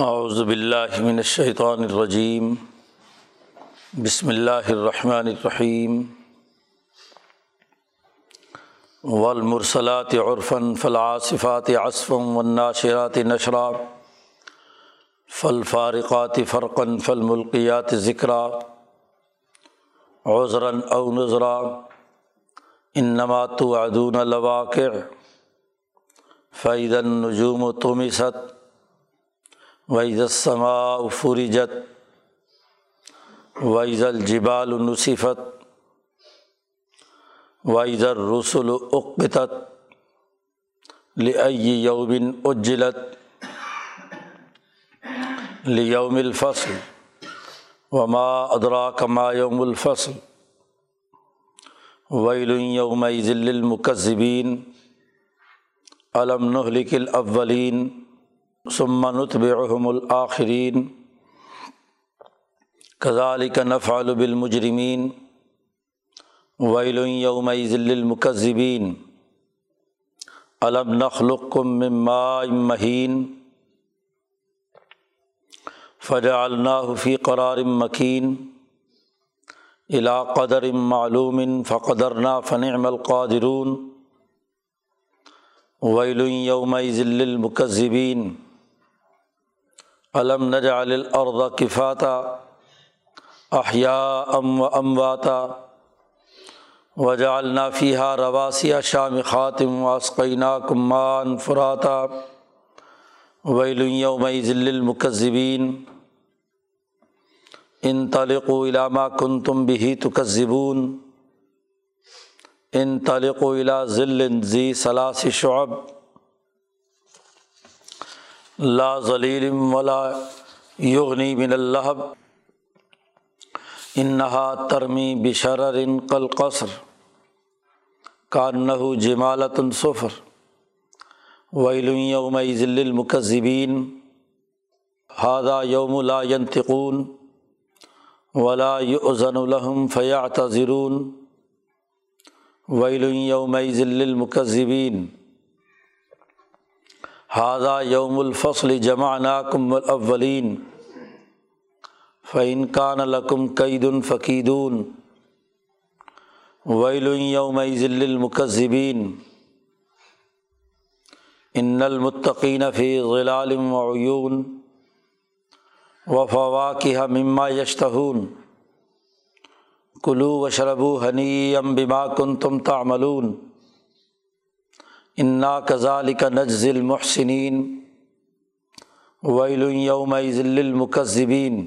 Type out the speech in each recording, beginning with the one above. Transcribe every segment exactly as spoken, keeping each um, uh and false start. اعوذ باللہ من الشیطان الرجیم بسم اللہ الرحمن الرحیم والمرسلات عرفا فالعاصفات عصفا والناشرات نشرا فالفارقات فرقا فالملقیات ذکرا عذرا او نذرا انما توعدون لواقع فاذا النجوم طمست وَإِذَا السَّمَاءُ فُرِجَتْ وَإِذَا الْجِبَالُ نُسِفَتْ وَإِذَا الرُّسُلُ أُقِّتَتْ لِأَيِّ يَوْمٍ أُجِّلَتْ لِيَوْمِ الْفَصْلِ وَمَا أَدْرَاكَ مَا يَوْمُ الْفَصْلِ وَيْلٌ يَوْمَئِذٍ لِّلْمُكَذِّبِينَ أَلَمْ نُهْلِكِ الْأَوَّلِينَ ثم نتبعهم الآخرین كذلك نفعل بالمجرمین ویل یومئذ للمکذبین ألم نخلقكم من ماء مہین فجعلناه في قرار مكين إلى قدر معلوم فقدرنا فنعم القادرون ویل یومئذ للمکذبین أَلَمْ نَجْعَلِ الْأَرْضَ كِفَاتًا أَحْيَاءً وَأَمْوَاتًا وَجَعَلْنَا فِيهَا رَوَاسِيَ شَامِخَاتٍ وَأَسْقَيْنَاكُم مَّاءً فُرَاتًا وَيْلٌ يَوْمَئِذٍ لِّلْمُكَذِّبِينَ انطَلِقُوا إِلَىٰ مَا كُنتُمْ بِهِ تُكَذِّبُونَ انطَلِقُوا إِلَىٰ ظِلٍّ ذِي ثَلَاثِ شُعَبٍ لا ظلیل ولا یغنی من اللہب انہا ترمی بشرر کالقصر کانہ جمالۃ صفر ویل یومئذ للمکذبین ھذا یوم لا ینطقون ولا یؤذن لہم فیعتذرون ویل یومئذ للمکذبین ھذا یوم الفصل جمعناکم الاولین فإن کان لکم کید فکیدون ویل یومئذ للمکذبین ان المتقین فی ظلال وعیون وفواکہ مما یشتہون کلوا واشربوا ھنیئا بما کنتم تعملون انا کذالک نجزی المحسنین ویل یومئذ للمکذبین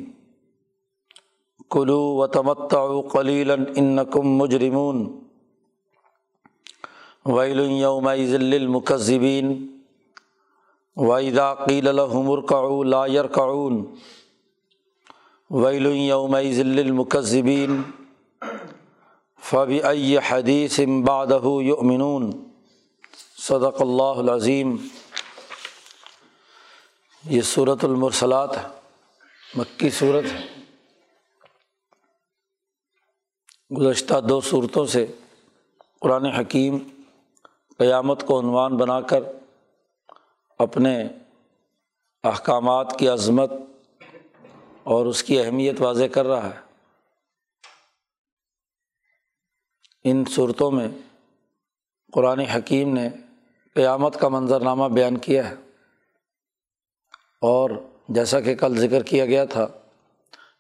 کلوا وتمتعوا قلیلا انکم مجرمون ویل یومئذ للمکذبین وإذا قیل لهم ارکعوا لا یرکعون ویل یومئذ للمکذبین فبأی حدیث بعدہ یؤمنون صدق اللہ العظیم۔ یہ سورۃ المرسلات مکی سورت ہے۔ گزشتہ دو سورتوں سے قرآن حکیم قیامت کو عنوان بنا کر اپنے احکامات کی عظمت اور اس کی اہمیت واضح کر رہا ہے۔ ان سورتوں میں قرآن حکیم نے قیامت کا منظرنامہ بیان کیا ہے، اور جیسا کہ کل ذکر کیا گیا تھا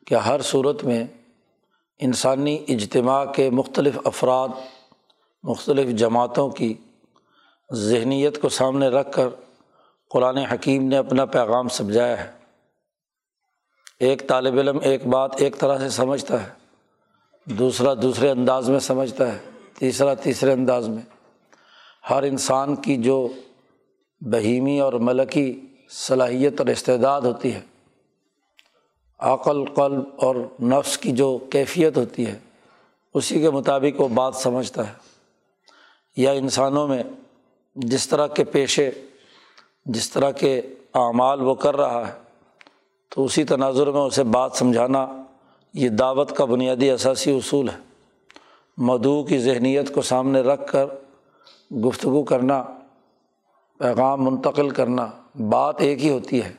کہ ہر صورت میں انسانی اجتماع کے مختلف افراد، مختلف جماعتوں کی ذہنیت کو سامنے رکھ کر قرآن حکیم نے اپنا پیغام سمجھایا ہے۔ ایک طالب علم ایک بات ایک طرح سے سمجھتا ہے، دوسرا دوسرے انداز میں سمجھتا ہے، تیسرا تیسرے انداز میں۔ ہر انسان کی جو بہیمی اور ملکی صلاحیت اور استعداد ہوتی ہے، عقل، قلب اور نفس کی جو کیفیت ہوتی ہے، اسی کے مطابق وہ بات سمجھتا ہے۔ یا انسانوں میں جس طرح کے پیشے، جس طرح کے اعمال وہ کر رہا ہے، تو اسی تناظر میں اسے بات سمجھانا، یہ دعوت کا بنیادی اساسی اصول ہے۔ مدعو کی ذہنیت کو سامنے رکھ کر گفتگو کرنا، پیغام منتقل کرنا، بات ایک ہی ہوتی ہے،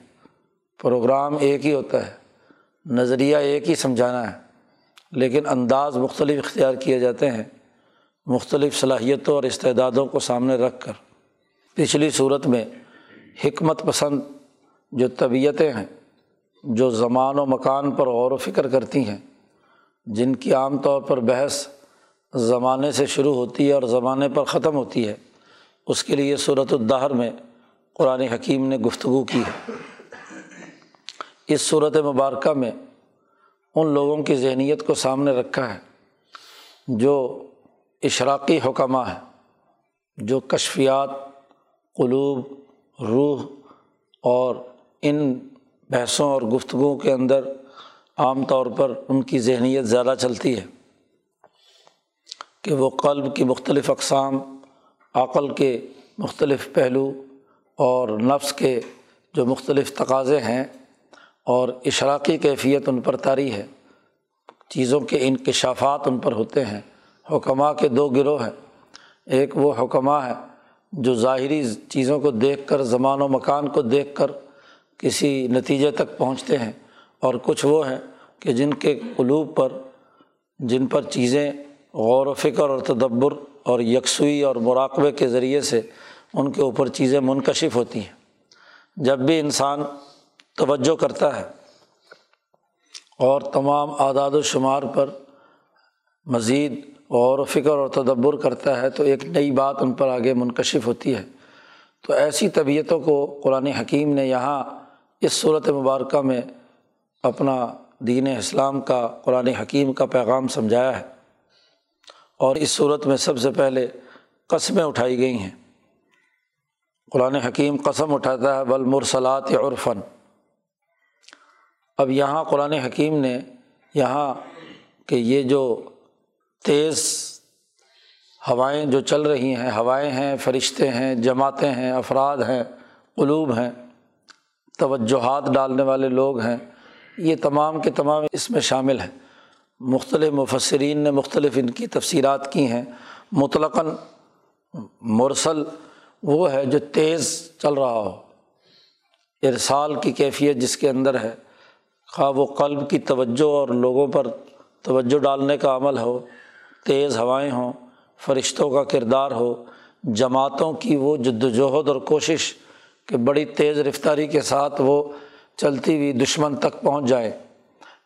پروگرام ایک ہی ہوتا ہے، نظریہ ایک ہی سمجھانا ہے، لیکن انداز مختلف اختیار کیے جاتے ہیں مختلف صلاحیتوں اور استعدادوں کو سامنے رکھ کر۔ پچھلی صورت میں حکمت پسند جو طبیعتیں ہیں، جو زمان و مکان پر غور و فکر کرتی ہیں، جن کی عام طور پر بحث زمانے سے شروع ہوتی ہے اور زمانے پر ختم ہوتی ہے، اس کے لیے صورت الدہر میں قرآن حکیم نے گفتگو کی ہے۔ اس صورت مبارکہ میں ان لوگوں کی ذہنیت کو سامنے رکھا ہے جو اشراقی حکمہ ہیں، جو کشفیات، قلوب، روح اور ان بحثوں اور گفتگو کے اندر عام طور پر ان کی ذہنیت زیادہ چلتی ہے کہ وہ قلب کی مختلف اقسام، عقل کے مختلف پہلو اور نفس کے جو مختلف تقاضے ہیں، اور اشراقی کیفیت ان پر طاری ہے، چیزوں کے انکشافات ان پر ہوتے ہیں۔ حکماء کے دو گروہ ہیں، ایک وہ حکماء ہیں جو ظاہری چیزوں کو دیکھ کر، زمان و مکان کو دیکھ کر کسی نتیجے تک پہنچتے ہیں، اور کچھ وہ ہیں کہ جن کے قلوب پر، جن پر چیزیں غور و فکر اور تدبر اور یکسوئی اور مراقبے کے ذریعے سے ان کے اوپر چیزیں منکشف ہوتی ہیں۔ جب بھی انسان توجہ کرتا ہے اور تمام اعداد و شمار پر مزید غور و فکر اور تدبر کرتا ہے تو ایک نئی بات ان پر آگے منکشف ہوتی ہے۔ تو ایسی طبیعتوں کو قرآن حکیم نے یہاں اس صورت مبارکہ میں اپنا دین اسلام کا، قرآن حکیم کا پیغام سمجھایا ہے، اور اس صورت میں سب سے پہلے قسمیں اٹھائی گئی ہیں۔ قرآن حکیم قسم اٹھاتا ہے والمرسلات عرفاً۔ اب یہاں قرآن حکیم نے یہاں کہ یہ جو تیز ہوائیں جو چل رہی ہیں، ہوائیں ہیں، فرشتے ہیں، جماعتیں ہیں، افراد ہیں، قلوب ہیں، توجہات ڈالنے والے لوگ ہیں، یہ تمام کے تمام اس میں شامل ہیں۔ مختلف مفسرین نے مختلف ان کی تفسیرات کی ہیں۔ مطلقاً مرسل وہ ہے جو تیز چل رہا ہو، ارسال کی کیفیت جس کے اندر ہے، خواہ وہ قلب کی توجہ اور لوگوں پر توجہ ڈالنے کا عمل ہو، تیز ہوائیں ہوں، فرشتوں کا کردار ہو، جماعتوں کی وہ جدوجہد اور کوشش کہ بڑی تیز رفتاری کے ساتھ وہ چلتی ہوئی دشمن تک پہنچ جائیں،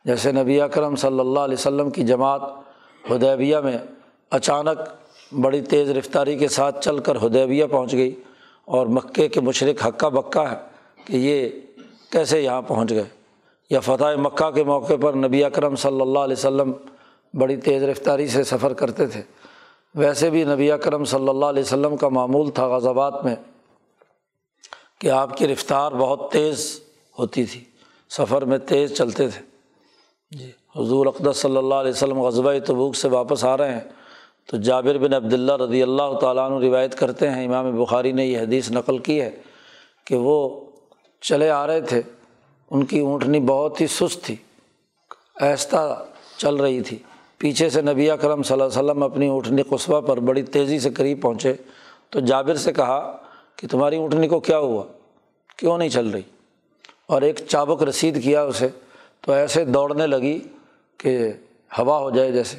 جیسے نبی اکرم صلی اللہ علیہ وسلم کی جماعت حدیبیہ میں اچانک بڑی تیز رفتاری کے ساتھ چل کر حدیبیہ پہنچ گئی، اور مکے کے مشرک ہکا بکا ہے کہ یہ کیسے یہاں پہنچ گئے۔ یا فتح مکہ کے موقع پر نبی اکرم صلی اللہ علیہ وسلم بڑی تیز رفتاری سے سفر کرتے تھے، ویسے بھی نبی اکرم صلی اللہ علیہ وسلم کا معمول تھا غزوات میں کہ آپ کی رفتار بہت تیز ہوتی تھی، سفر میں تیز چلتے تھے۔ جی حضور اقدس صلی اللہ علیہ وسلم غزوہ تبوک سے واپس آ رہے ہیں تو جابر بن عبداللہ رضی اللہ تعالیٰ عنہ روایت کرتے ہیں، امام بخاری نے یہ حدیث نقل کی ہے کہ وہ چلے آ رہے تھے، ان کی اونٹنی بہت ہی سست تھی، آہستہ چل رہی تھی، پیچھے سے نبی اکرم صلی اللہ علیہ وسلم اپنی اونٹنی قصوہ پر بڑی تیزی سے قریب پہنچے تو جابر سے کہا کہ تمہاری اونٹنی کو کیا ہوا، کیوں نہیں چل رہی، اور ایک چابک رسید کیا اسے تو ایسے دوڑنے لگی کہ ہوا ہو جائے جیسے۔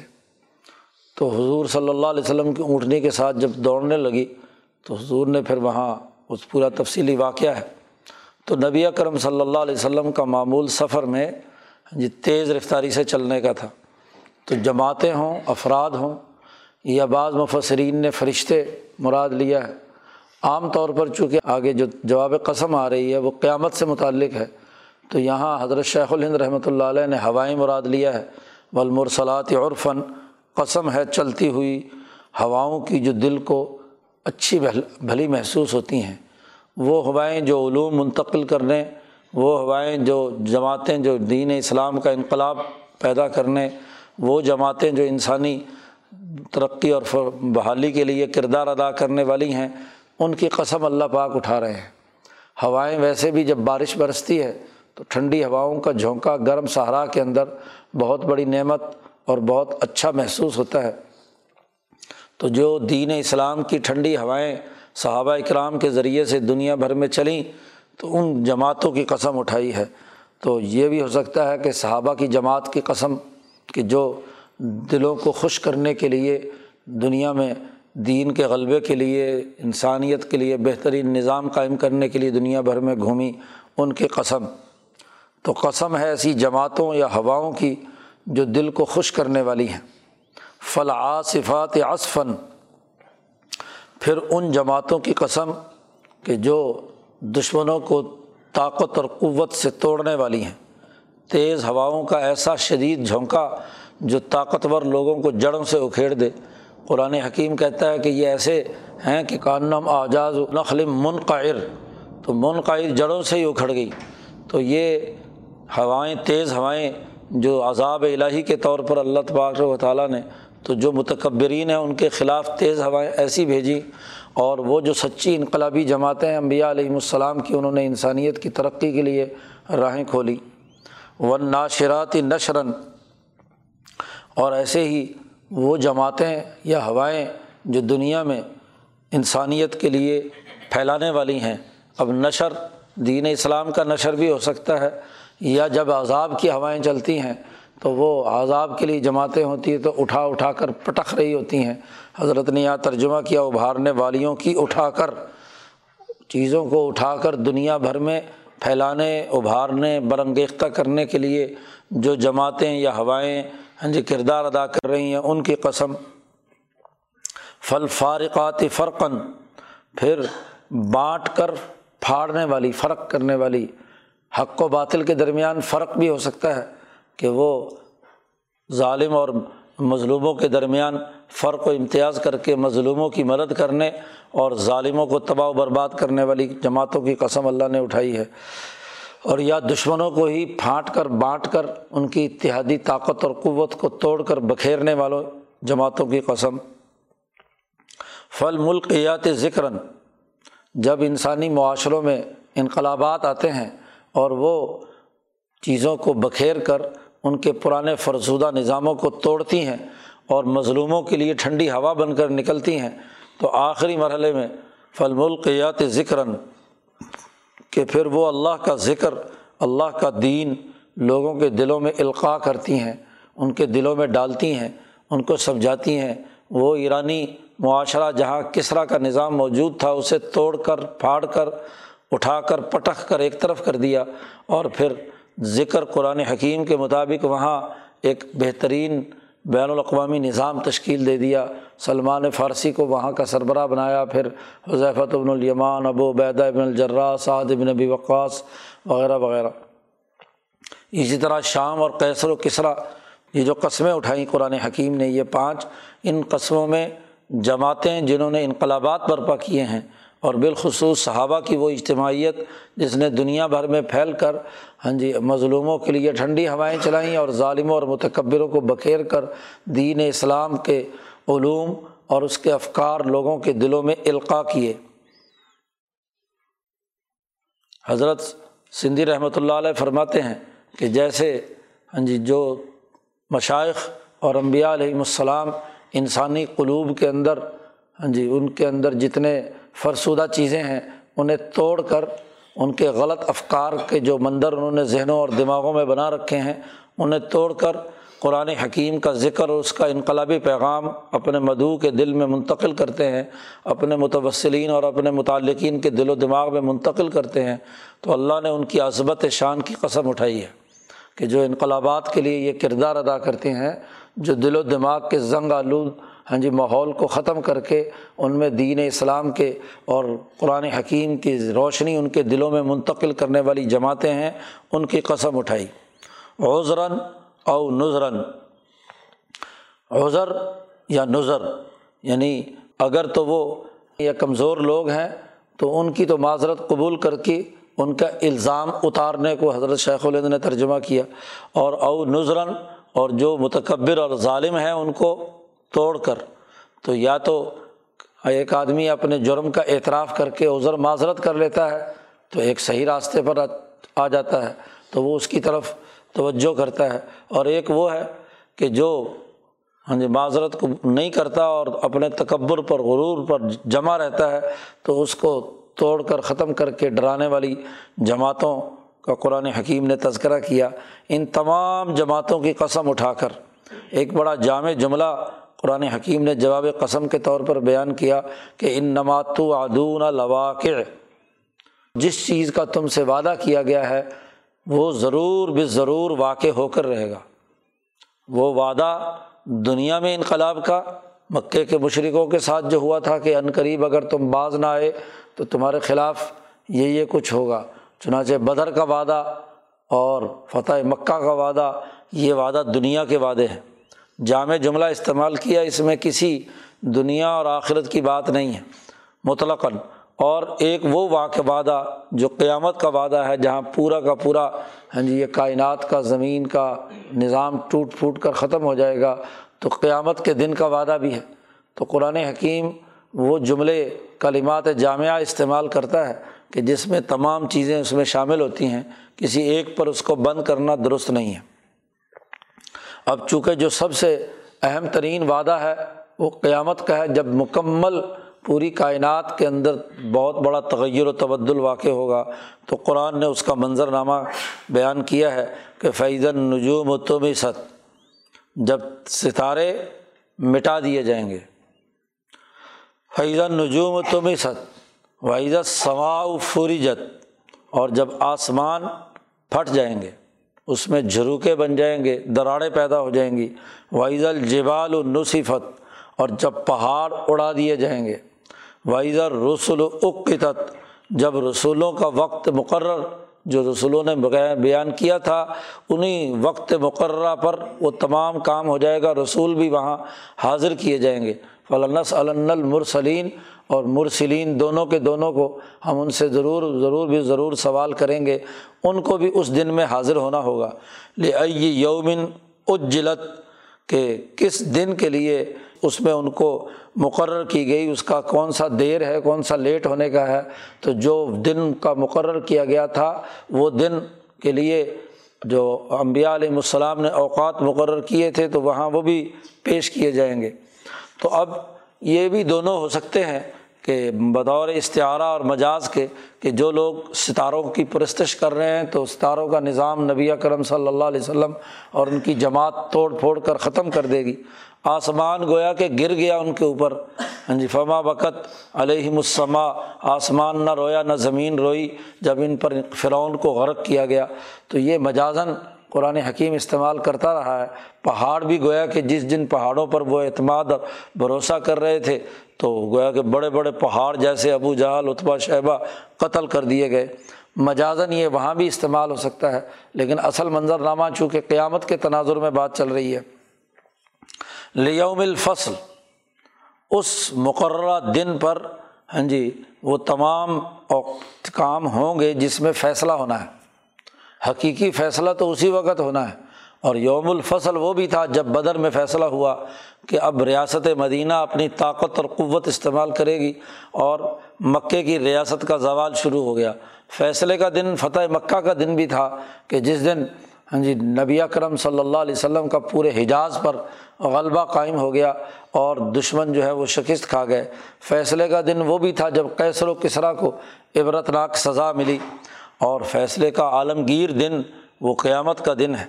تو حضور صلی اللہ علیہ وسلم کی اونٹنی کے ساتھ جب دوڑنے لگی تو حضور نے پھر وہاں اس پورا تفصیلی واقعہ ہے۔ تو نبی اکرم صلی اللہ علیہ وسلم کا معمول سفر میں جی تیز رفتاری سے چلنے کا تھا، تو جماعتیں ہوں، افراد ہوں، یا بعض مفسرین نے فرشتے مراد لیا ہے۔ عام طور پر چونکہ آگے جو جواب قسم آ رہی ہے وہ قیامت سے متعلق ہے، تو یہاں حضرت شیخ الہند رحمۃ اللہ علیہ نے ہوائیں مراد لیا ہے۔ والمرسلات عرفاً، قسم ہے چلتی ہوئی ہواؤں کی جو دل کو اچھی بھلی محسوس ہوتی ہیں، وہ ہوائیں جو علوم منتقل کرنے، وہ ہوائیں جو جماعتیں جو دین اسلام کا انقلاب پیدا کرنے، وہ جماعتیں جو انسانی ترقی اور بحالی کے لیے کردار ادا کرنے والی ہیں، ان کی قسم اللہ پاک اٹھا رہے ہیں۔ ہوائیں ویسے بھی جب بارش برستی ہے تو ٹھنڈی ہواؤں کا جھونکا گرم صحرا کے اندر بہت بڑی نعمت اور بہت اچھا محسوس ہوتا ہے۔ تو جو دین اسلام کی ٹھنڈی ہوائیں صحابہ اکرام کے ذریعے سے دنیا بھر میں چلیں، تو ان جماعتوں کی قسم اٹھائی ہے۔ تو یہ بھی ہو سکتا ہے کہ صحابہ کی جماعت کی قسم کہ جو دلوں کو خوش کرنے کے لیے دنیا میں دین کے غلبے کے لیے انسانیت کے لیے بہترین نظام قائم کرنے کے لیے دنیا بھر میں گھومی، ان کی قسم، تو قسم ہے ایسی جماعتوں یا ہواؤں کی جو دل کو خوش کرنے والی ہیں، فالعاصفات عصفاً، پھر ان جماعتوں کی قسم کہ جو دشمنوں کو طاقت اور قوت سے توڑنے والی ہیں، تیز ہواؤں کا ایسا شدید جھونکا جو طاقتور لوگوں کو جڑوں سے اکھیڑ دے۔ قرآن حکیم کہتا ہے کہ یہ ایسے ہیں کہ کانم اعجاز نخل منقعر، تو منقعر جڑوں سے ہی اکھڑ گئی۔ تو یہ ہوائیں، تیز ہوائیں جو عذاب الہی کے طور پر اللہ تبارک و تعالیٰ نے تو جو متکبرین ہیں ان کے خلاف تیز ہوائیں ایسی بھیجی، اور وہ جو سچی انقلابی جماعتیں انبیاء علیہم السلام کی، انہوں نے انسانیت کی ترقی کے لیے راہیں کھولی۔ والناشرات نشرا، اور ایسے ہی وہ جماعتیں یا ہوائیں جو دنیا میں انسانیت کے لیے پھیلانے والی ہیں۔ اب نشر دین اسلام کا نشر بھی ہو سکتا ہے، یا جب عذاب کی ہوائیں چلتی ہیں تو وہ عذاب کے لیے جماعتیں ہوتی ہیں تو اٹھا اٹھا کر پٹخ رہی ہوتی ہیں۔ حضرت نے یہاں ترجمہ کیا ابھارنے والیوں کی، اٹھا کر چیزوں کو اٹھا کر دنیا بھر میں پھیلانے، ابھارنے، برانگیختہ کرنے کے لیے جو جماعتیں یا ہوائیں جو کردار ادا کر رہی ہیں ان کی قسم۔ فالفارقات فرقاً، پھر بانٹ کر پھاڑنے والی، فرق کرنے والی، حق و باطل کے درمیان فرق بھی ہو سکتا ہے کہ وہ ظالم اور مظلوموں کے درمیان فرق و امتیاز کر کے مظلوموں کی مدد کرنے اور ظالموں کو تباہ و برباد کرنے والی جماعتوں کی قسم اللہ نے اٹھائی ہے، اور یا دشمنوں کو ہی پھاٹ کر بانٹ کر ان کی اتحادی طاقت اور قوت کو توڑ کر بکھیرنے والوں جماعتوں کی قسم۔ فالملقیات ذکراً، جب انسانی معاشروں میں انقلابات آتے ہیں اور وہ چیزوں کو بکھیر کر ان کے پرانے فرسودہ نظاموں کو توڑتی ہیں اور مظلوموں کے لیے ٹھنڈی ہوا بن کر نکلتی ہیں، تو آخری مرحلے میں فالملقیات ذکراً کہ پھر وہ اللہ کا ذکر، اللہ کا دین لوگوں کے دلوں میں القاء کرتی ہیں، ان کے دلوں میں ڈالتی ہیں، ان کو سمجھاتی ہیں۔ وہ ایرانی معاشرہ جہاں کسریٰ کا نظام موجود تھا، اسے توڑ کر، پھاڑ کر، اٹھا کر، پٹخ کر ایک طرف کر دیا، اور پھر ذکر قرآن حکیم کے مطابق وہاں ایک بہترین بین الاقوامی نظام تشکیل دے دیا۔ سلمان فارسی کو وہاں کا سربراہ بنایا، پھر حذیفہ بن الیمان، ابو عبیدہ بن الجراح، سعد بن ابی وقاص وغیرہ وغیرہ۔ اسی طرح شام اور قیصر و کسریٰ، یہ جو قسمیں اٹھائیں قرآن حکیم نے، یہ پانچ، ان قسموں میں جماعتیں جنہوں نے انقلابات برپا کیے ہیں، اور بالخصوص صحابہ کی وہ اجتماعیت جس نے دنیا بھر میں پھیل کر ہاں جی مظلوموں کے لیے ٹھنڈی ہوائیں چلائیں اور ظالموں اور متکبروں کو بکھیر کر دین اسلام کے علوم اور اس کے افکار لوگوں کے دلوں میں القاء کیے۔ حضرت سندھی رحمۃ اللہ علیہ فرماتے ہیں کہ جیسے ہاں جی جو مشائخ اور انبیاء علیہم السلام انسانی قلوب کے اندر ہاں جی ان کے اندر جتنے فرسودہ چیزیں ہیں انہیں توڑ کر ان کے غلط افکار کے جو مندر انہوں نے ذہنوں اور دماغوں میں بنا رکھے ہیں انہیں توڑ کر قرآن حکیم کا ذکر اور اس کا انقلابی پیغام اپنے مدعو کے دل میں منتقل کرتے ہیں، اپنے متوسلین اور اپنے متعلقین کے دل و دماغ میں منتقل کرتے ہیں، تو اللہ نے ان کی عظمت شان کی قسم اٹھائی ہے کہ جو انقلابات کے لیے یہ کردار ادا کرتے ہیں، جو دل و دماغ کے زنگ آلود ہاں جی ماحول کو ختم کر کے ان میں دین اسلام کے اور قرآن حکیم کی روشنی ان کے دلوں میں منتقل کرنے والی جماعتیں ہیں، ان کی قسم اٹھائی۔ عذراً او نذراً، عذر یا نذر، یعنی اگر تو وہ یا کمزور لوگ ہیں تو ان کی تو معذرت قبول کر کے ان کا الزام اتارنے کو حضرت شیخ الہند نے ترجمہ کیا، اور او نذراً اور جو متکبر اور ظالم ہیں ان کو توڑ کر، تو یا تو ایک آدمی اپنے جرم کا اعتراف کر کے عذر معذرت کر لیتا ہے تو ایک صحیح راستے پر آ جاتا ہے تو وہ اس کی طرف توجہ کرتا ہے، اور ایک وہ ہے کہ جو ہاں جی معذرت کو نہیں کرتا اور اپنے تکبر پر، غرور پر جمع رہتا ہے، تو اس کو توڑ کر ختم کر کے ڈرانے والی جماعتوں کا قرآن حکیم نے تذکرہ کیا، ان تمام جماعتوں کی قسم اٹھا کر ایک بڑا جامع جملہ قرآن حکیم نے جواب قسم کے طور پر بیان کیا کہ انما توعدون لواقع، جس چیز کا تم سے وعدہ کیا گیا ہے وہ ضرور بالضرور واقع ہو کر رہے گا۔ وہ وعدہ دنیا میں انقلاب کا مکے کے مشرکوں کے ساتھ جو ہوا تھا کہ عنقریب اگر تم باز نہ آئے تو تمہارے خلاف یہ یہ کچھ ہوگا، چنانچہ بدر کا وعدہ اور فتح مکہ کا وعدہ، یہ وعدہ دنیا کے وعدے ہیں۔ جامع جملہ استعمال کیا، اس میں کسی دنیا اور آخرت کی بات نہیں ہے مطلقاً، اور ایک وہ واقع وعدہ جو قیامت کا وعدہ ہے جہاں پورا کا پورا ہاں جی یہ کائنات کا زمین کا نظام ٹوٹ پھوٹ کر ختم ہو جائے گا، تو قیامت کے دن کا وعدہ بھی ہے۔ تو قرآن حکیم وہ جملے کلمات جامعہ استعمال کرتا ہے کہ جس میں تمام چیزیں اس میں شامل ہوتی ہیں، کسی ایک پر اس کو بند کرنا درست نہیں ہے۔ اب چونکہ جو سب سے اہم ترین وعدہ ہے وہ قیامت کا ہے، جب مکمل پوری کائنات کے اندر بہت بڑا تغیر و تبدل واقع ہوگا، تو قرآن نے اس کا منظرنامہ بیان کیا ہے کہ فَإِذَا النُّجُومُ طُمِسَتْ، جب ستارے مٹا دیے جائیں گے، فَإِذَا النُّجُومُ طُمِسَتْ وَإِذَا السَّمَاءُ فُرِجَتْ، اور جب آسمان پھٹ جائیں گے، اس میں جھروکے بن جائیں گے، دراڑیں پیدا ہو جائیں گی، وَإِذَا الْجِبَالُ نُسِفَتْ، اور جب پہاڑ اڑا دیے جائیں گے، وَإِذَا الرُّسُلُ أُقِّتَتْ، جب رسولوں کا وقت مقرر جو رسولوں نے بیان کیا تھا انہی وقت مقررہ پر وہ تمام کام ہو جائے گا، رسول بھی وہاں حاضر کیے جائیں گے، فَلَنَسْأَلَنَّ الْمُرْسَلِينَ، اور مرسلین دونوں کے دونوں کو ہم ان سے ضرور ضرور بھی ضرور سوال کریں گے، ان کو بھی اس دن میں حاضر ہونا ہوگا۔ لِأَيِّ يَوْمٍ أُجِّلَتْ، کہ کس دن کے لیے اس میں ان کو مقرر کی گئی، اس کا کون سا دیر ہے، کون سا لیٹ ہونے کا ہے، تو جو دن کا مقرر کیا گیا تھا وہ دن کے لیے جو انبیاء علیہ السلام نے اوقات مقرر کیے تھے تو وہاں وہ بھی پیش کیے جائیں گے۔ تو اب یہ بھی دونوں ہو سکتے ہیں کہ بطور استعارہ اور مجاز کے، کہ جو لوگ ستاروں کی پرستش کر رہے ہیں تو ستاروں کا نظام نبی اکرم صلی اللہ علیہ وسلم اور ان کی جماعت توڑ پھوڑ کر ختم کر دے گی، آسمان گویا کہ گر گیا ان کے اوپر، ہاں جی فما بکت علیہم السما، آسمان نہ رویا نہ زمین روئی جب ان پر فرعون کو غرق کیا گیا۔ تو یہ مجازن قرآن حکیم استعمال کرتا رہا ہے، پہاڑ بھی گویا کہ جس جن پہاڑوں پر وہ اعتماد اور بھروسہ کر رہے تھے تو گویا کہ بڑے بڑے پہاڑ جیسے ابو جہل عتبہ شیبہ قتل کر دیے گئے، مجازن یہ وہاں بھی استعمال ہو سکتا ہے، لیکن اصل منظرنامہ چونکہ قیامت کے تناظر میں بات چل رہی ہے۔ لیوم الفصل، اس مقررہ دن پر ہاں جی وہ تمام کام ہوں گے جس میں فیصلہ ہونا ہے، حقیقی فیصلہ تو اسی وقت ہونا ہے، اور یوم الفصل وہ بھی تھا جب بدر میں فیصلہ ہوا کہ اب ریاست مدینہ اپنی طاقت اور قوت استعمال کرے گی اور مکے کی ریاست کا زوال شروع ہو گیا۔ فیصلے کا دن فتح مکہ کا دن بھی تھا کہ جس دن ہاں جی نبی اکرم صلی اللہ علیہ وسلم کا پورے حجاز پر غلبہ قائم ہو گیا اور دشمن جو ہے وہ شکست کھا گئے۔ فیصلے کا دن وہ بھی تھا جب قیصر و کسریٰ کو عبرتناک سزا ملی، اور فیصلے کا عالمگیر دن وہ قیامت کا دن ہے۔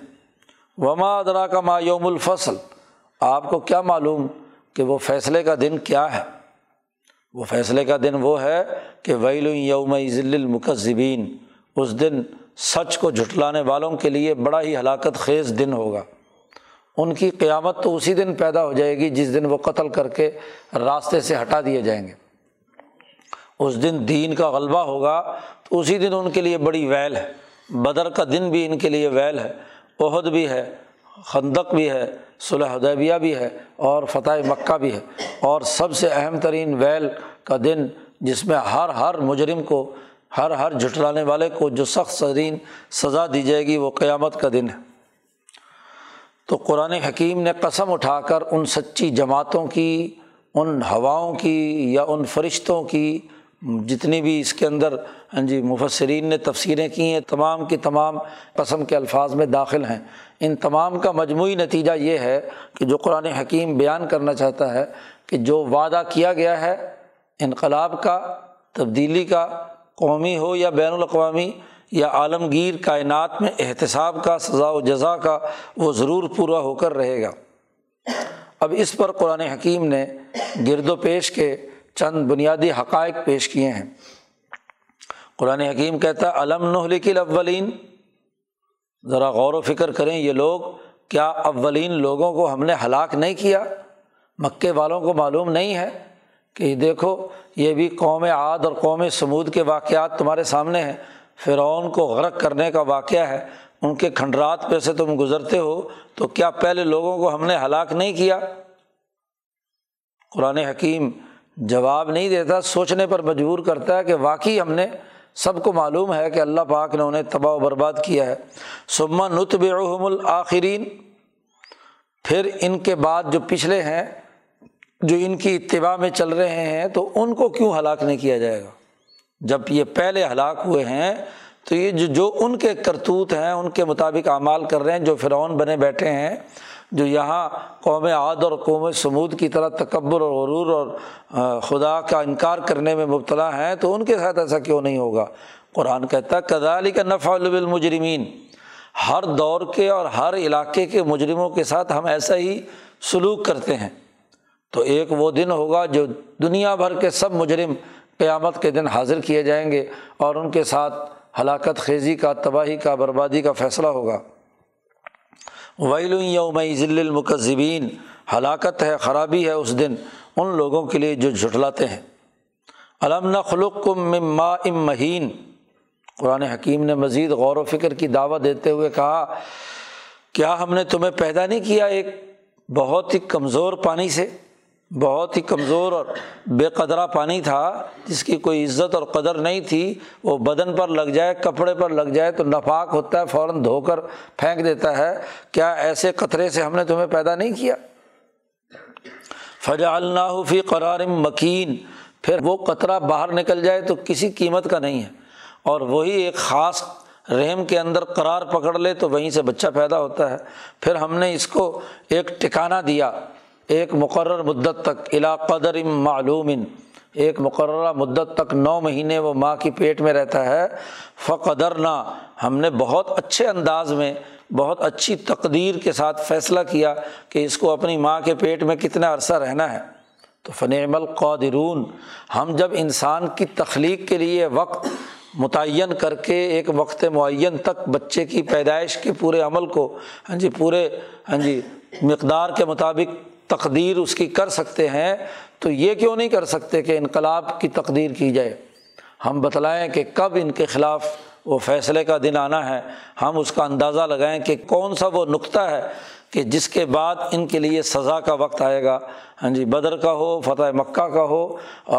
وما ادراک ما یوم الفصل، آپ کو کیا معلوم کہ وہ فیصلے کا دن کیا ہے؟ وہ فیصلے کا دن وہ ہے کہ ویل یومئذ للمکذبین، اس دن سچ کو جھٹلانے والوں کے لیے بڑا ہی ہلاکت خیز دن ہوگا۔ ان کی قیامت تو اسی دن پیدا ہو جائے گی جس دن وہ قتل کر کے راستے سے ہٹا دیے جائیں گے، اس دن دین کا غلبہ ہوگا، تو اسی دن ان کے لیے بڑی ویل ہے۔ بدر کا دن بھی ان کے لیے ویل ہے، احد بھی ہے، خندق بھی ہے، صلح حدیبیہ بھی ہے، اور فتح مکہ بھی ہے، اور سب سے اہم ترین ویل کا دن جس میں ہر ہر مجرم کو، ہر ہر جھٹلانے والے کو جو سخت ترین سزا دی جائے گی وہ قیامت کا دن ہے۔ تو قرآن حکیم نے قسم اٹھا کر ان سچی جماعتوں کی، ان ہواؤں کی یا ان فرشتوں کی، جتنی بھی اس کے اندر ہاں جی مفسرین نے تفسیریں کی ہیں، تمام کی تمام قسم کے الفاظ میں داخل ہیں۔ ان تمام کا مجموعی نتیجہ یہ ہے کہ جو قرآن حکیم بیان کرنا چاہتا ہے کہ جو وعدہ کیا گیا ہے انقلاب کا، تبدیلی کا، قومی ہو یا بین الاقوامی، یا عالمگیر کائنات میں احتساب کا، سزا و جزا کا، وہ ضرور پورا ہو کر رہے گا۔ اب اس پر قرآن حکیم نے گرد و پیش کے چند بنیادی حقائق پیش کیے ہیں۔ قرآن حکیم کہتا ہے الم نہلک الاولین، ذرا غور و فکر کریں یہ لوگ، کیا اولین لوگوں کو ہم نے ہلاک نہیں کیا؟ مکے والوں کو معلوم نہیں ہے کہ دیکھو یہ بھی قوم عاد اور قوم سمود کے واقعات تمہارے سامنے ہیں، فرعون کو غرق کرنے کا واقعہ ہے، ان کے کھنڈرات پہ سے تم گزرتے ہو، تو کیا پہلے لوگوں کو ہم نے ہلاک نہیں کیا؟ قرآن حکیم جواب نہیں دیتا، سوچنے پر مجبور کرتا ہے کہ واقعی ہم نے، سب کو معلوم ہے کہ اللہ پاک نے انہیں تباہ و برباد کیا ہے۔ ثم نتبعهم الآخرین، پھر ان کے بعد جو پچھلے ہیں، جو ان کی اتباع میں چل رہے ہیں، تو ان کو کیوں ہلاک نہیں کیا جائے گا؟ جب یہ پہلے ہلاک ہوئے ہیں تو یہ جو جو ان کے کرتوت ہیں، ان کے مطابق اعمال کر رہے ہیں، جو فرعون بنے بیٹھے ہیں، جو یہاں قوم عاد اور قوم سمود کی طرح تکبر اور غرور اور خدا کا انکار کرنے میں مبتلا ہیں، تو ان کے ساتھ ایسا کیوں نہیں ہوگا؟ قرآن کہتا ہے کذالک نفعل بالمجرمین، ہر دور کے اور ہر علاقے کے مجرموں کے ساتھ ہم ایسا ہی سلوک کرتے ہیں۔ تو ایک وہ دن ہوگا جو دنیا بھر کے سب مجرم قیامت کے دن حاضر کیے جائیں گے اور ان کے ساتھ ہلاکت خیزی کا، تباہی کا، بربادی کا فیصلہ ہوگا۔ ویل یومئذ للمکذبین، ہلاکت ہے، خرابی ہے اس دن ان لوگوں کے لیے جو جھٹلاتے ہیں۔ الم نخلقکم من ماء مہین، قرآن حکیم نے مزید غور و فکر کی دعوت دیتے ہوئے کہا کیا ہم نے تمہیں پیدا نہیں کیا ایک بہت ہی کمزور پانی سے؟ بہت ہی کمزور اور بے قدرہ پانی تھا، جس کی کوئی عزت اور قدر نہیں تھی، وہ بدن پر لگ جائے، کپڑے پر لگ جائے تو ناپاک ہوتا ہے، فوراً دھو کر پھینک دیتا ہے۔ کیا ایسے قطرے سے ہم نے تمہیں پیدا نہیں کیا؟ فجعلناہ فی قرار مکین، پھر وہ قطرہ باہر نکل جائے تو کسی قیمت کا نہیں ہے، اور وہی ایک خاص رحم کے اندر قرار پکڑ لے تو وہیں سے بچہ پیدا ہوتا ہے۔ پھر ہم نے اس کو ایک ٹھکانہ دیا ایک مقرر مدت تک، الی قدر معلوم، ایک مقررہ مدت تک، نو مہینے وہ ماں کی پیٹ میں رہتا ہے۔ فقدرنا، ہم نے بہت اچھے انداز میں، بہت اچھی تقدیر کے ساتھ فیصلہ کیا کہ اس کو اپنی ماں کے پیٹ میں کتنا عرصہ رہنا ہے۔ تو فنعم القادرون، ہم جب انسان کی تخلیق کے لیے وقت متعین کر کے ایک وقت معین تک بچے کی پیدائش کے پورے عمل کو، ہاں جی پورے ہاں جی مقدار کے مطابق تقدیر اس کی کر سکتے ہیں، تو یہ کیوں نہیں کر سکتے کہ انقلاب کی تقدیر کی جائے؟ ہم بتلائیں کہ کب ان کے خلاف وہ فیصلے کا دن آنا ہے، ہم اس کا اندازہ لگائیں کہ کون سا وہ نقطہ ہے کہ جس کے بعد ان کے لیے سزا کا وقت آئے گا، ہاں جی بدر کا ہو، فتح مکہ کا ہو،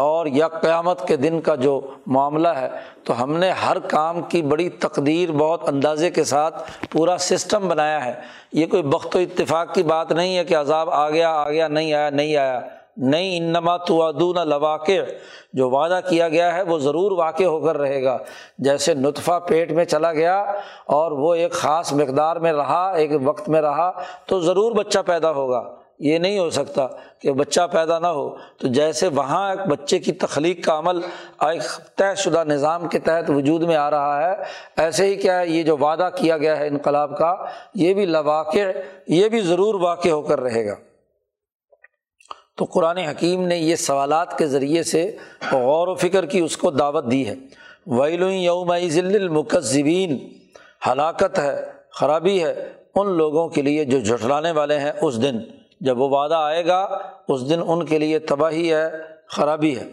اور یا قیامت کے دن کا جو معاملہ ہے۔ تو ہم نے ہر کام کی بڑی تقدیر، بہت اندازے کے ساتھ پورا سسٹم بنایا ہے۔ یہ کوئی بخت و اتفاق کی بات نہیں ہے کہ عذاب آ گیا آ گیا نہیں آیا نہیں آیا نہیں، انما توعدون لواقع، جو وعدہ کیا گیا ہے وہ ضرور واقع ہو کر رہے گا۔ جیسے نطفہ پیٹ میں چلا گیا اور وہ ایک خاص مقدار میں رہا، ایک وقت میں رہا، تو ضرور بچہ پیدا ہوگا، یہ نہیں ہو سکتا کہ بچہ پیدا نہ ہو۔ تو جیسے وہاں ایک بچے کی تخلیق کا عمل ایک طے شدہ نظام کے تحت وجود میں آ رہا ہے، ایسے ہی کیا ہے یہ جو وعدہ کیا گیا ہے انقلاب کا، یہ بھی لواقع، یہ بھی ضرور واقع ہو کر رہے گا۔ تو قرآن حکیم نے یہ سوالات کے ذریعے سے غور و فکر کی اس کو دعوت دی ہے۔ ویل یومئذ للمکذبین، ہلاکت ہے، خرابی ہے ان لوگوں کے لیے جو جھٹلانے والے ہیں اس دن، جب وہ وعدہ آئے گا اس دن ان کے لیے تباہی ہے، خرابی ہے۔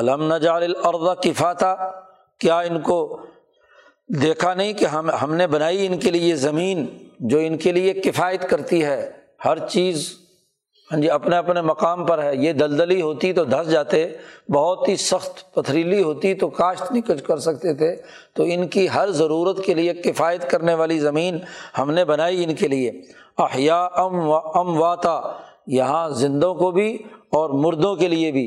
الم نجعل الارض کفاتا، کیا ان کو دیکھا نہیں کہ ہم ہم نے بنائی ان کے لیے زمین جو ان کے لیے کفایت کرتی ہے، ہر چیز ہاں جی اپنے اپنے مقام پر ہے۔ یہ دلدلی ہوتی تو دھس جاتے، بہت ہی سخت پتھریلی ہوتی تو کاشت نہیں کر سکتے تھے، تو ان کی ہر ضرورت کے لیے کفایت کرنے والی زمین ہم نے بنائی ان کے لیے۔ احیاء امواتا، یہاں زندوں کو بھی اور مردوں کے لیے بھی،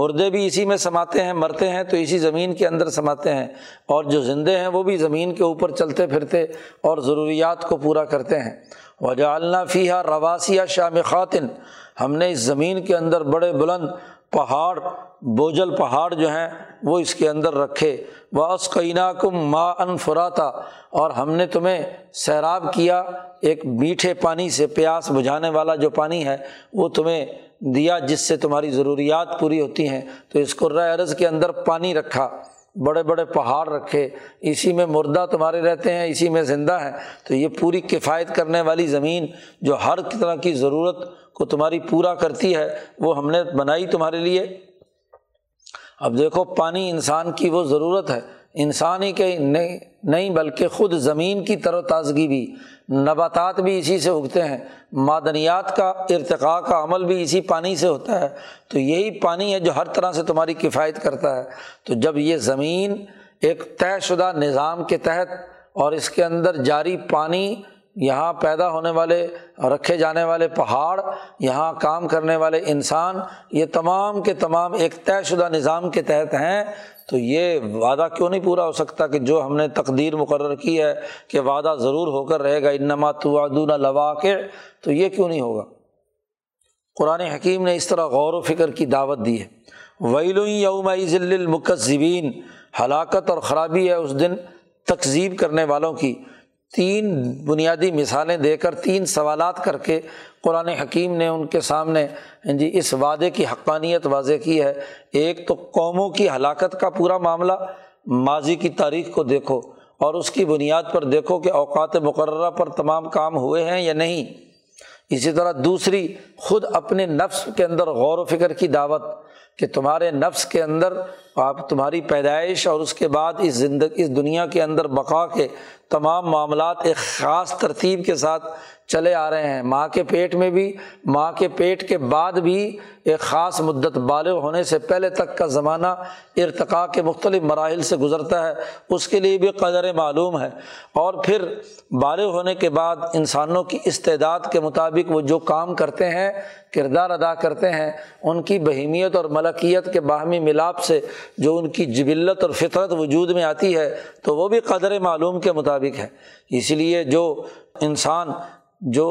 مردے بھی اسی میں سماتے ہیں، مرتے ہیں تو اسی زمین کے اندر سماتے ہیں، اور جو زندے ہیں وہ بھی زمین کے اوپر چلتے پھرتے اور ضروریات کو پورا کرتے ہیں۔ وَجَعَلْنَا فِيهَا رَوَاسِيَ شَامِخَاتٍ، ہم نے اس زمین کے اندر بڑے بلند پہاڑ بوجھل پہاڑ جو ہیں وہ اس کے اندر رکھے، وَأَسْقَيْنَاكُمْ مَاءً فُرَاتًا، اور ہم نے تمہیں سیراب کیا ایک میٹھے پانی سے، پیاس بجھانے والا جو پانی ہے وہ تمہیں دیا جس سے تمہاری ضروریات پوری ہوتی ہیں۔ تو اس قرۂ ارض کے اندر پانی رکھا، بڑے بڑے پہاڑ رکھے، اسی میں مردہ تمہارے رہتے ہیں، اسی میں زندہ ہیں۔ تو یہ پوری کفایت کرنے والی زمین جو ہر طرح کی ضرورت کو تمہاری پورا کرتی ہے وہ ہم نے بنائی تمہارے لیے۔ اب دیکھو پانی انسان کی وہ ضرورت ہے، انسان ہی کے نہیں بلکہ خود زمین کی تر و تازگی بھی، نباتات بھی اسی سے اگتے ہیں، معدنیات کا ارتقاء کا عمل بھی اسی پانی سے ہوتا ہے۔ تو یہی پانی ہے جو ہر طرح سے تمہاری کفایت کرتا ہے۔ تو جب یہ زمین ایک طے شدہ نظام کے تحت اور اس کے اندر جاری پانی، یہاں پیدا ہونے والے رکھے جانے والے پہاڑ، یہاں کام کرنے والے انسان، یہ تمام کے تمام ایک طے شدہ نظام کے تحت ہیں، تو یہ وعدہ کیوں نہیں پورا ہو سکتا کہ جو ہم نے تقدیر مقرر کی ہے کہ وعدہ ضرور ہو کر رہے گا، انما توعدون لواقع، تو یہ کیوں نہیں ہوگا؟ قرآن حکیم نے اس طرح غور و فکر کی دعوت دی ہے۔ ویل یومئذ للمکذبین، ہلاکت اور خرابی ہے اس دن تکذیب کرنے والوں کی۔ تین بنیادی مثالیں دے کر، تین سوالات کر کے قرآن حکیم نے ان کے سامنے جی اس وعدے کی حقانیت واضح کی ہے۔ ایک تو قوموں کی ہلاکت کا پورا معاملہ، ماضی کی تاریخ کو دیکھو اور اس کی بنیاد پر دیکھو کہ اوقات مقررہ پر تمام کام ہوئے ہیں یا نہیں۔ اسی طرح دوسری، خود اپنے نفس کے اندر غور و فکر کی دعوت کہ تمہارے نفس کے اندر آپ تمہاری پیدائش اور اس کے بعد اس زندگی اس دنیا کے اندر بقا کے تمام معاملات ایک خاص ترتیب کے ساتھ چلے آ رہے ہیں، ماں کے پیٹ میں بھی، ماں کے پیٹ کے بعد بھی، ایک خاص مدت بالغ ہونے سے پہلے تک کا زمانہ ارتقاء کے مختلف مراحل سے گزرتا ہے، اس کے لیے بھی قدر معلوم ہے۔ اور پھر بالغ ہونے کے بعد انسانوں کی استعداد کے مطابق وہ جو کام کرتے ہیں، کردار ادا کرتے ہیں، ان کی بہیمیت اور ملکیت کے باہمی ملاپ سے جو ان کی جبلت اور فطرت وجود میں آتی ہے تو وہ بھی قدر معلوم کے مطابق ہے۔ اس لیے جو انسان جو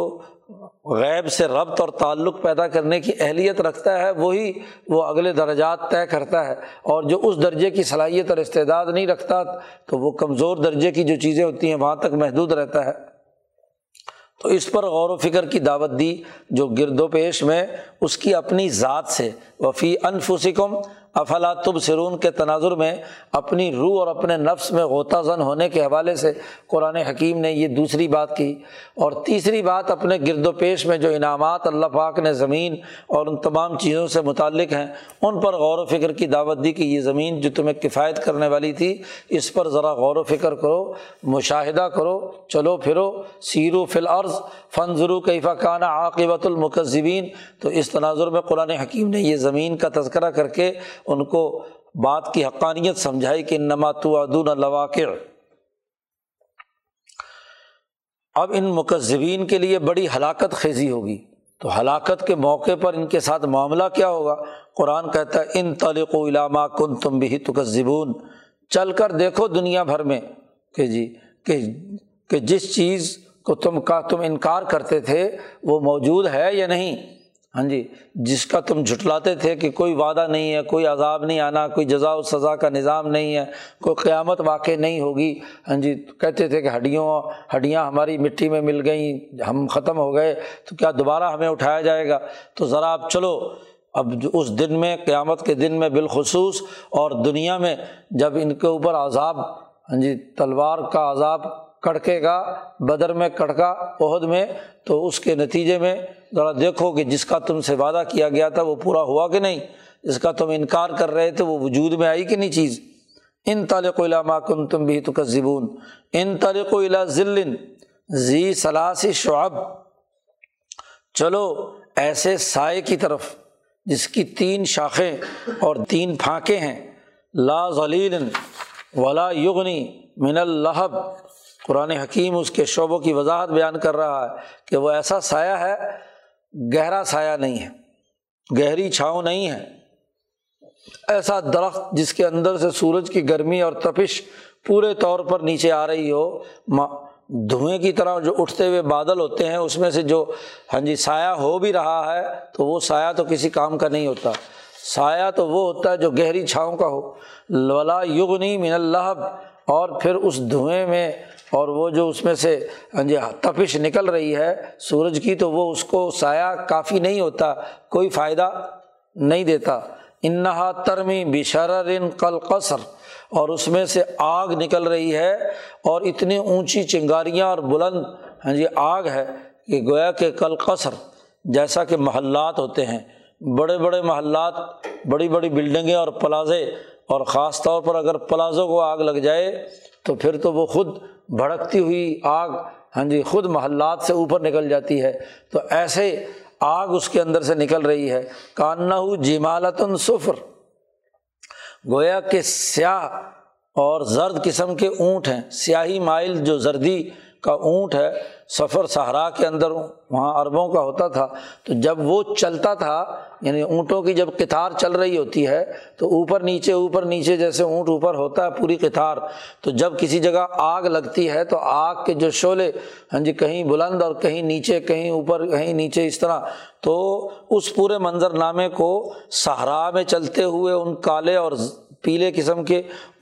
غیب سے ربط اور تعلق پیدا کرنے کی اہلیت رکھتا ہے وہی وہ اگلے درجات طے کرتا ہے، اور جو اس درجے کی صلاحیت اور استعداد نہیں رکھتا تو وہ کمزور درجے کی جو چیزیں ہوتی ہیں وہاں تک محدود رہتا ہے۔ تو اس پر غور و فکر کی دعوت دی جو گرد و پیش میں اس کی اپنی ذات سے، وفی انفسکم افلا تبصرون کے تناظر میں اپنی روح اور اپنے نفس میں غوطہ زن ہونے کے حوالے سے قرآن حکیم نے یہ دوسری بات کی۔ اور تیسری بات، اپنے گرد و پیش میں جو انعامات اللہ پاک نے زمین اور ان تمام چیزوں سے متعلق ہیں ان پر غور و فکر کی دعوت دی کہ یہ زمین جو تمہیں کفایت کرنے والی تھی اس پر ذرا غور و فکر کرو، مشاہدہ کرو، چلو پھرو، سیرو فی الارض فانظروا کیف کان عاقبۃ المکذبین۔ تو اس تناظر میں قرآن حکیم نے یہ زمین کا تذکرہ کر کے ان کو بات کی حقانیت سمجھائی کہ انما توعدون لواقع۔ اب ان مکذبین کے لیے بڑی ہلاکت خیزی ہوگی، تو ہلاکت کے موقع پر ان کے ساتھ معاملہ کیا ہوگا؟ قرآن کہتا ہے انطلقوا الی ما کنتم بہ تکذبون، چل کر دیکھو دنیا بھر میں کہ جی کہ کہ جس چیز کو تم کا تم انکار کرتے تھے وہ موجود ہے یا نہیں، ہاں جی، جس کا تم جھٹلاتے تھے کہ کوئی وعدہ نہیں ہے، کوئی عذاب نہیں آنا، کوئی جزا و سزا کا نظام نہیں ہے، کوئی قیامت واقع نہیں ہوگی، ہاں جی، کہتے تھے کہ ہڈیوں ہڈیاں ہماری مٹی میں مل گئیں، ہم ختم ہو گئے، تو کیا دوبارہ ہمیں اٹھایا جائے گا؟ تو ذرا آپ چلو اب اس دن میں، قیامت کے دن میں بالخصوص، اور دنیا میں جب ان کے اوپر عذاب، ہاں جی، تلوار کا عذاب کڑکے گا، بدر میں کڑکا، احد میں، تو اس کے نتیجے میں ذرا دیکھو کہ جس کا تم سے وعدہ کیا گیا تھا وہ پورا ہوا کہ نہیں، جس کا تم انکار کر رہے تھے وہ وجود میں آئی کہ نہیں چیز۔ انطلقوا الی ما کنتم بہ تکذبون، انطلقوا الی ظل ذی ثلاث شعب، چلو ایسے سائے کی طرف جس کی تین شاخیں اور تین پھانکیں ہیں، لا ظلیل ولا یغنی من اللہب۔ قرآن حکیم اس کے شعبوں کی وضاحت بیان کر رہا ہے کہ وہ ایسا سایہ ہے، گہرا سایہ نہیں ہے، گہری چھاؤں نہیں ہے، ایسا درخت جس کے اندر سے سورج کی گرمی اور تپش پورے طور پر نیچے آ رہی ہو، دھوئیں کی طرح جو اٹھتے ہوئے بادل ہوتے ہیں اس میں سے جو ہاں جی سایہ ہو بھی رہا ہے تو وہ سایہ تو کسی کام کا نہیں ہوتا۔ سایہ تو وہ ہوتا ہے جو گہری چھاؤں کا ہو، ولا یغنی من اللہب، اور پھر اس دھویں میں اور وہ جو اس میں سے تپش نکل رہی ہے سورج کی، تو وہ اس کو سایہ کافی نہیں ہوتا، کوئی فائدہ نہیں دیتا۔ انہا ترمی بشرر کالقصر، اور اس میں سے آگ نکل رہی ہے اور اتنی اونچی چنگاریاں اور بلند ہاں جی آگ ہے کہ گویا کہ کالقصر، جیسا کہ محلات ہوتے ہیں، بڑے بڑے محلات، بڑی بڑی بلڈنگیں اور پلازے، اور خاص طور پر اگر پلازوں کو آگ لگ جائے تو پھر تو وہ خود بھڑکتی ہوئی آگ ہاں جی خود محلات سے اوپر نکل جاتی ہے، تو ایسے آگ اس کے اندر سے نکل رہی ہے۔ کانہو جمالتن صفر، گویا کہ سیاہ اور زرد قسم کے اونٹ ہیں، سیاہی مائل جو زردی کا اونٹ ہے، سفر صحرا کے اندر وہاں عربوں کا ہوتا تھا، تو جب وہ چلتا تھا یعنی اونٹوں کی جب قطار چل رہی ہوتی ہے تو اوپر نیچے اوپر نیچے جیسے اونٹ اوپر ہوتا ہے پوری قطار، تو جب کسی جگہ آگ لگتی ہے تو آگ کے جو شعلے ہاں جی کہیں بلند اور کہیں نیچے، کہیں اوپر کہیں نیچے، اس طرح تو اس پورے منظرنامے کو صحرا میں چلتے ہوئے ان کالے اور پیلے قسم کے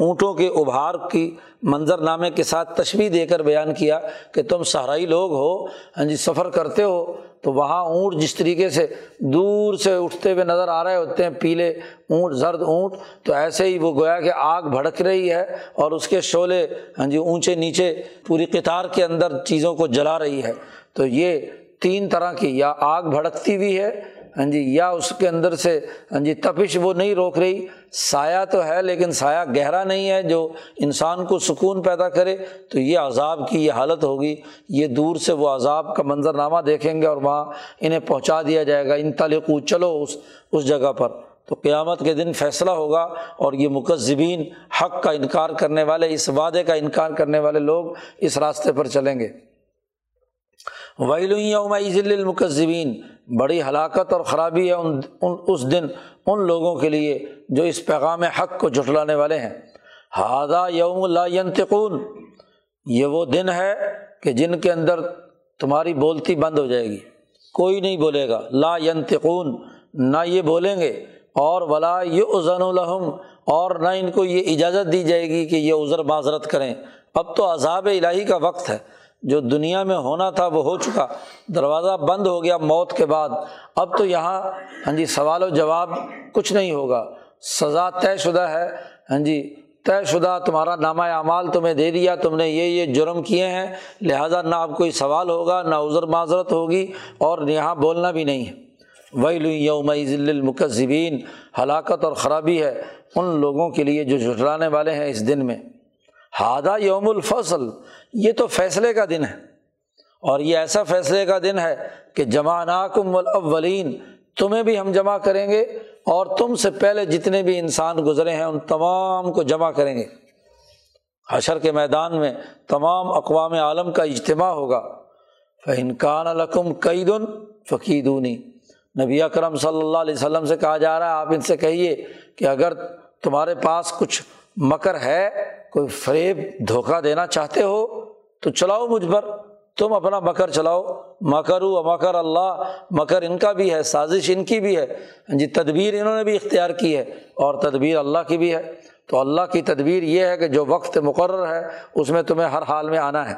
اونٹوں کے ابھار کی منظرنامے کے ساتھ تشبیہ دے کر بیان کیا کہ تم صحرائی لوگ ہو ہاں جی، سفر کرتے ہو تو وہاں اونٹ جس طریقے سے دور سے اٹھتے ہوئے نظر آ رہے ہوتے ہیں، پیلے اونٹ، زرد اونٹ، تو ایسے ہی وہ گویا کہ آگ بھڑک رہی ہے اور اس کے شعلے ہاں جی اونچے نیچے پوری قطار کے اندر چیزوں کو جلا رہی ہے۔ تو یہ تین طرح کی، یا آگ بھڑکتی ہوئی ہے ہاں جی، یا اس کے اندر سے ہاں جی تپش وہ نہیں روک رہی، سایہ تو ہے لیکن سایہ گہرا نہیں ہے جو انسان کو سکون پیدا کرے، تو یہ عذاب کی یہ حالت ہوگی۔ یہ دور سے وہ عذاب کا منظرنامہ دیکھیں گے اور وہاں انہیں پہنچا دیا جائے گا، انطلقوا، چلو اس اس جگہ پر۔ تو قیامت کے دن فیصلہ ہوگا، اور یہ مکذبین، حق کا انکار کرنے والے، اس وعدے کا انکار کرنے والے لوگ اس راستے پر چلیں گے۔ وَيْلٌ يَوْمَئِذٍ لِّلْمُكَذِّبِينَ، بڑی ہلاکت اور خرابی ہے ان, ان اس دن ان لوگوں کے لیے جو اس پیغام حق کو جھٹلانے والے ہیں۔ هَذَا يَوْمُ لَا يَنْتِقُونَ، یہ وہ دن ہے کہ جن کے اندر تمہاری بولتی بند ہو جائے گی، کوئی نہیں بولے گا، لا ينطقون، نہ یہ بولیں گے، اور وَلَا يُؤْذَنُ لَهُمْ، اور نہ ان کو یہ اجازت دی جائے گی کہ یہ عذر معذرت کریں۔ اب تو عذاب الہی کا وقت ہے، جو دنیا میں ہونا تھا وہ ہو چکا، دروازہ بند ہو گیا موت کے بعد، اب تو یہاں ہاں جی سوال و جواب کچھ نہیں ہوگا، سزا طے شدہ ہے ہاں جی، طے شدہ تمہارا نامہ اعمال تمہیں دے دیا، تم نے یہ یہ جرم کیے ہیں، لہٰذا نہ اب کوئی سوال ہوگا، نہ عذر معذرت ہوگی، اور یہاں بولنا بھی نہیں ہے۔ وَيْلٌ يَوْمَئِذٍ لِّلْمُكَذِّبِينَ، ہلاکت اور خرابی ہے ان لوگوں کے لیے جو جھٹلانے والے ہیں اس دن میں۔ ہادہ یوم الفصل، یہ تو فیصلے کا دن ہے، اور یہ ایسا فیصلے کا دن ہے کہ جمعناکم والاولین، تمہیں بھی ہم جمع کریں گے اور تم سے پہلے جتنے بھی انسان گزرے ہیں ان تمام کو جمع کریں گے۔ حشر کے میدان میں تمام اقوام عالم کا اجتماع ہوگا۔ فإن کان لکم کید فکیدونی، نبی اکرم صلی اللہ علیہ وسلم سے کہا جا رہا ہے آپ ان سے کہیے کہ اگر تمہارے پاس کچھ مکر ہے، کوئی فریب، دھوکہ دینا چاہتے ہو تو چلاؤ مجھ پر، تم اپنا مکر چلاؤ، مکروا و مکر اللہ، مکر ان کا بھی ہے، سازش ان کی بھی ہے جی، تدبیر انہوں نے بھی اختیار کی ہے اور تدبیر اللہ کی بھی ہے۔ تو اللہ کی تدبیر یہ ہے کہ جو وقت مقرر ہے اس میں تمہیں ہر حال میں آنا ہے۔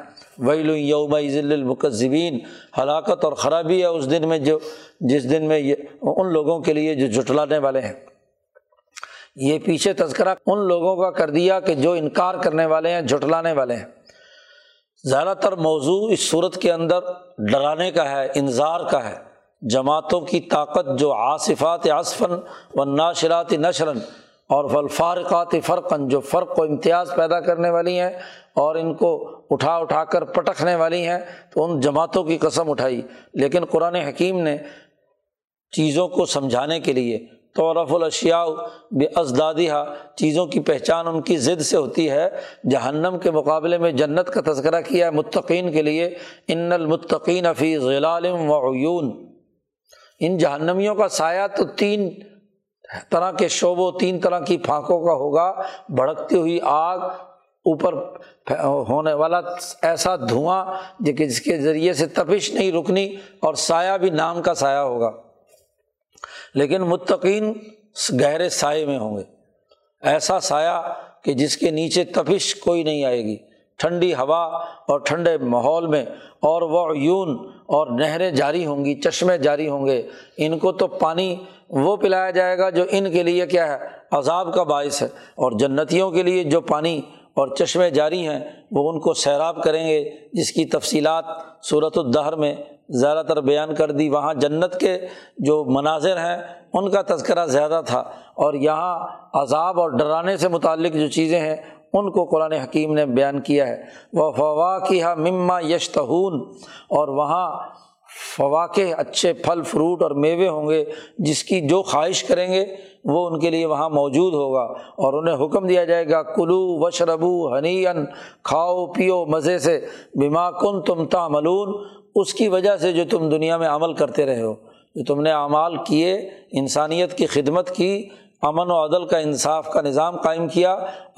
ویل یومئذ للمکذبین، ہلاکت اور خرابی ہے اس دن میں جو جس دن میں یہ ان لوگوں کے لیے جو جھٹلانے والے ہیں۔ یہ پیچھے تذکرہ ان لوگوں کا کر دیا کہ جو انکار کرنے والے ہیں، جھٹلانے والے ہیں۔ زیادہ تر موضوع اس صورت کے اندر ڈرانے کا ہے، انذار کا ہے، جماعتوں کی طاقت جو عاصفات عصفاً والناشرات نشراً اور فالفارقات فرقاً، جو فرق و امتیاز پیدا کرنے والی ہیں اور ان کو اٹھا اٹھا کر پٹکنے والی ہیں، تو ان جماعتوں کی قسم اٹھائی۔ لیکن قرآن حکیم نے چیزوں کو سمجھانے کے لیے، تعرف الاشیاء بازدادہا، چیزوں کی پہچان ان کی ضد سے ہوتی ہے، جہنم کے مقابلے میں جنت کا تذکرہ کیا ہے متقین کے لیے۔ ان المتقین فی ظلال وعیون، ان جہنمیوں کا سایہ تو تین طرح کے شعبوں، تین طرح کی پھانکوں کا ہوگا، بھڑکتی ہوئی آگ، اوپر ہونے والا ایسا دھواں جس کے ذریعے سے تپش نہیں رکنی، اور سایہ بھی نام کا سایہ ہوگا۔ لیکن متقین گہرے سائے میں ہوں گے، ایسا سایہ کہ جس کے نیچے تپش کوئی نہیں آئے گی، ٹھنڈی ہوا اور ٹھنڈے ماحول میں، اور وہ عیون اور نہریں جاری ہوں گی، چشمے جاری ہوں گے۔ ان کو تو پانی وہ پلایا جائے گا جو ان کے لیے کیا ہے، عذاب کا باعث ہے، اور جنتیوں کے لیے جو پانی اور چشمے جاری ہیں وہ ان کو سیراب کریں گے، جس کی تفصیلات سورۃ الدہر میں زیادہ تر بیان کر دی۔ وہاں جنت کے جو مناظر ہیں ان کا تذکرہ زیادہ تھا، اور یہاں عذاب اور ڈرانے سے متعلق جو چیزیں ہیں ان کو قرآن حکیم نے بیان کیا ہے۔ وہ فواکہ مما یشتہون، اور وہاں فواکہ اچھے پھل فروٹ اور میوے ہوں گے، جس کی جو خواہش کریں گے وہ ان کے لیے وہاں موجود ہوگا، اور انہیں حکم دیا جائے گا کلو وشربو ہنیئاً، کھاؤ پیو مزے سے، بما کنتم تعملون، اس کی وجہ سے جو تم دنیا میں عمل کرتے رہے ہو، جو تم نے اعمال کیے، انسانیت کی خدمت کی، امن و عدل کا انصاف کا نظام قائم کیا،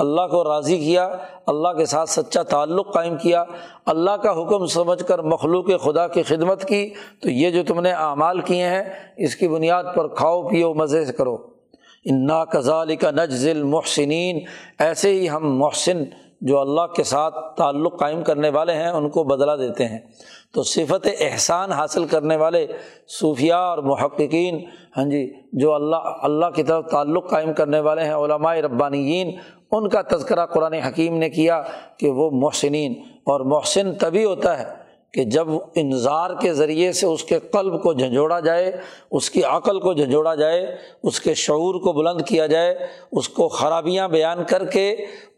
اللہ کو راضی کیا، اللہ کے ساتھ سچا تعلق قائم کیا، اللہ کا حکم سمجھ کر مخلوق خدا کی خدمت کی، تو یہ جو تم نے اعمال کیے ہیں اس کی بنیاد پر کھاؤ پیو مزے سے کرو۔ انا کذالک نجزی المحسنین، ایسے ہی ہم محسن جو اللہ کے ساتھ تعلق قائم کرنے والے ہیں ان کو بدلہ دیتے ہیں۔ تو صفت احسان حاصل کرنے والے صوفیاء اور محققین، ہاں جی، جو اللہ اللہ کی طرف تعلق قائم کرنے والے ہیں، علماء ربانیین، ان کا تذکرہ قرآن حکیم نے کیا کہ وہ محسنین، اور محسن تبھی ہوتا ہے کہ جب انذار کے ذریعے سے اس کے قلب کو جھنجھوڑا جائے، اس کی عقل کو جھنجھوڑا جائے، اس کے شعور کو بلند کیا جائے، اس کو خرابیاں بیان کر کے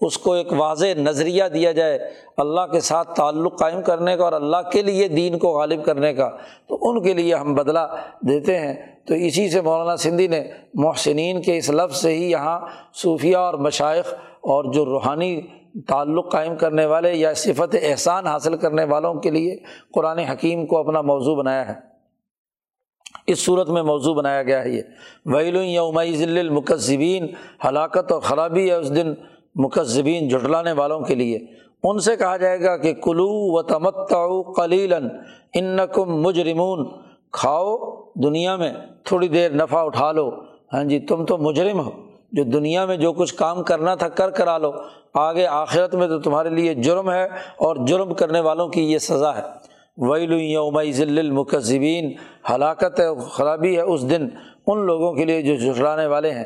اس کو ایک واضح نظریہ دیا جائے اللہ کے ساتھ تعلق قائم کرنے کا اور اللہ کے لیے دین کو غالب کرنے کا، تو ان کے لیے ہم بدلہ دیتے ہیں۔ تو اسی سے مولانا سندھی نے محسنین کے اس لفظ سے ہی یہاں صوفیہ اور مشائخ اور جو روحانی تعلق قائم کرنے والے یا صفت احسان حاصل کرنے والوں کے لیے قرآن حکیم کو اپنا موضوع بنایا ہے، اس صورت میں موضوع بنایا گیا ہے۔ یہ ویل یومئذ للمکذبین، ہلاکت اور خرابی ہے اس دن مکذبین جھٹلانے والوں کے لیے۔ ان سے کہا جائے گا کہ کلو وتمتعوا قلیلا انکم مجرمون، کھاؤ دنیا میں تھوڑی دیر، نفع اٹھا لو، ہاں جی تم تو مجرم ہو، جو دنیا میں جو کچھ کام کرنا تھا کر کرا لو، آگے آخرت میں تو تمہارے لیے جرم ہے، اور جرم کرنے والوں کی یہ سزا ہے۔ ویل یومئذ للمکذبین، ہلاکت ہے خرابی ہے اس دن ان لوگوں کے لیے جو جھٹلانے والے ہیں۔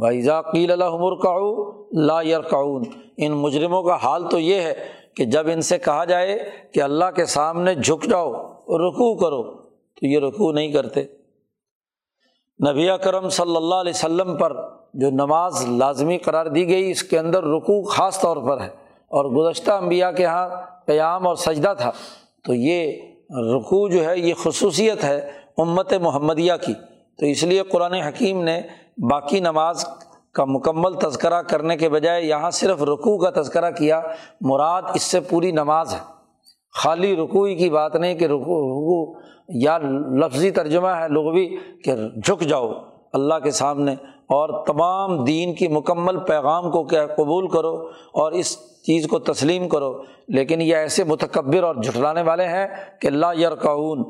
وَإِذَا قِيلَ لَهُمُ ارْكَعُوا لَا يَرْكَعُونَ، ان مجرموں کا حال تو یہ ہے کہ جب ان سے کہا جائے کہ اللہ کے سامنے جھک جاؤ، رکوع کرو، تو یہ رکوع نہیں کرتے۔ نبی اکرم صلی اللہ علیہ وسلم پر جو نماز لازمی قرار دی گئی اس کے اندر رکوع خاص طور پر ہے، اور گزشتہ انبیاء کے ہاں قیام اور سجدہ تھا، تو یہ رکوع جو ہے یہ خصوصیت ہے امت محمدیہ کی، تو اس لیے قرآن حکیم نے باقی نماز کا مکمل تذکرہ کرنے کے بجائے یہاں صرف رکوع کا تذکرہ کیا، مراد اس سے پوری نماز ہے، خالی رکوع کی بات نہیں کہ رکوع یا لفظی ترجمہ ہے لغوی کہ جھک جاؤ اللہ کے سامنے اور تمام دین کی مکمل پیغام کو کیا قبول کرو اور اس چیز کو تسلیم کرو، لیکن یہ ایسے متکبر اور جھٹلانے والے ہیں کہ لا یرکعون،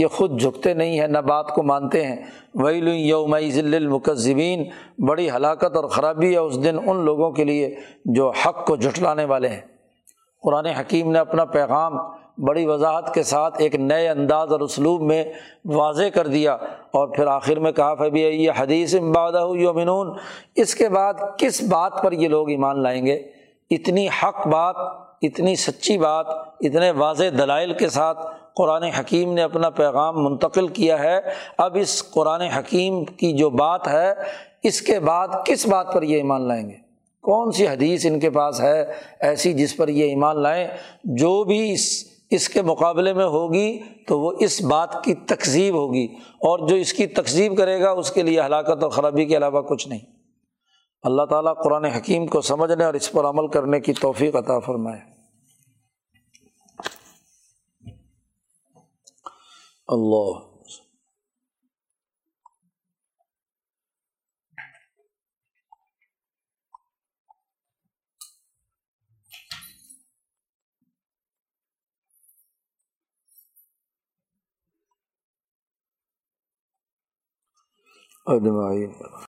یہ خود جھکتے نہیں ہیں، نہ بات کو مانتے ہیں۔ ویل یومئذ للمکذبین، بڑی ہلاکت اور خرابی ہے اس دن ان لوگوں کے لیے جو حق کو جھٹلانے والے ہیں۔ قرآن حکیم نے اپنا پیغام بڑی وضاحت کے ساتھ ایک نئے انداز اور اسلوب میں واضح کر دیا، اور پھر آخر میں کہا فبی ای حدیث بعدہ یؤمنون، اس کے بعد کس بات پر یہ لوگ ایمان لائیں گے؟ اتنی حق بات، اتنی سچی بات، اتنے واضح دلائل کے ساتھ قرآن حکیم نے اپنا پیغام منتقل کیا ہے، اب اس قرآن حکیم کی جو بات ہے اس کے بعد کس بات پر یہ ایمان لائیں گے؟ کون سی حدیث ان کے پاس ہے ایسی جس پر یہ ایمان لائیں؟ جو بھی اس اس کے مقابلے میں ہوگی تو وہ اس بات کی تکذیب ہوگی، اور جو اس کی تکذیب کرے گا اس کے لیے ہلاکت اور خرابی کے علاوہ کچھ نہیں۔ اللہ تعالیٰ قرآن حکیم کو سمجھنے اور اس پر عمل کرنے کی توفیق عطا فرمائے۔ اللہ اجمعین۔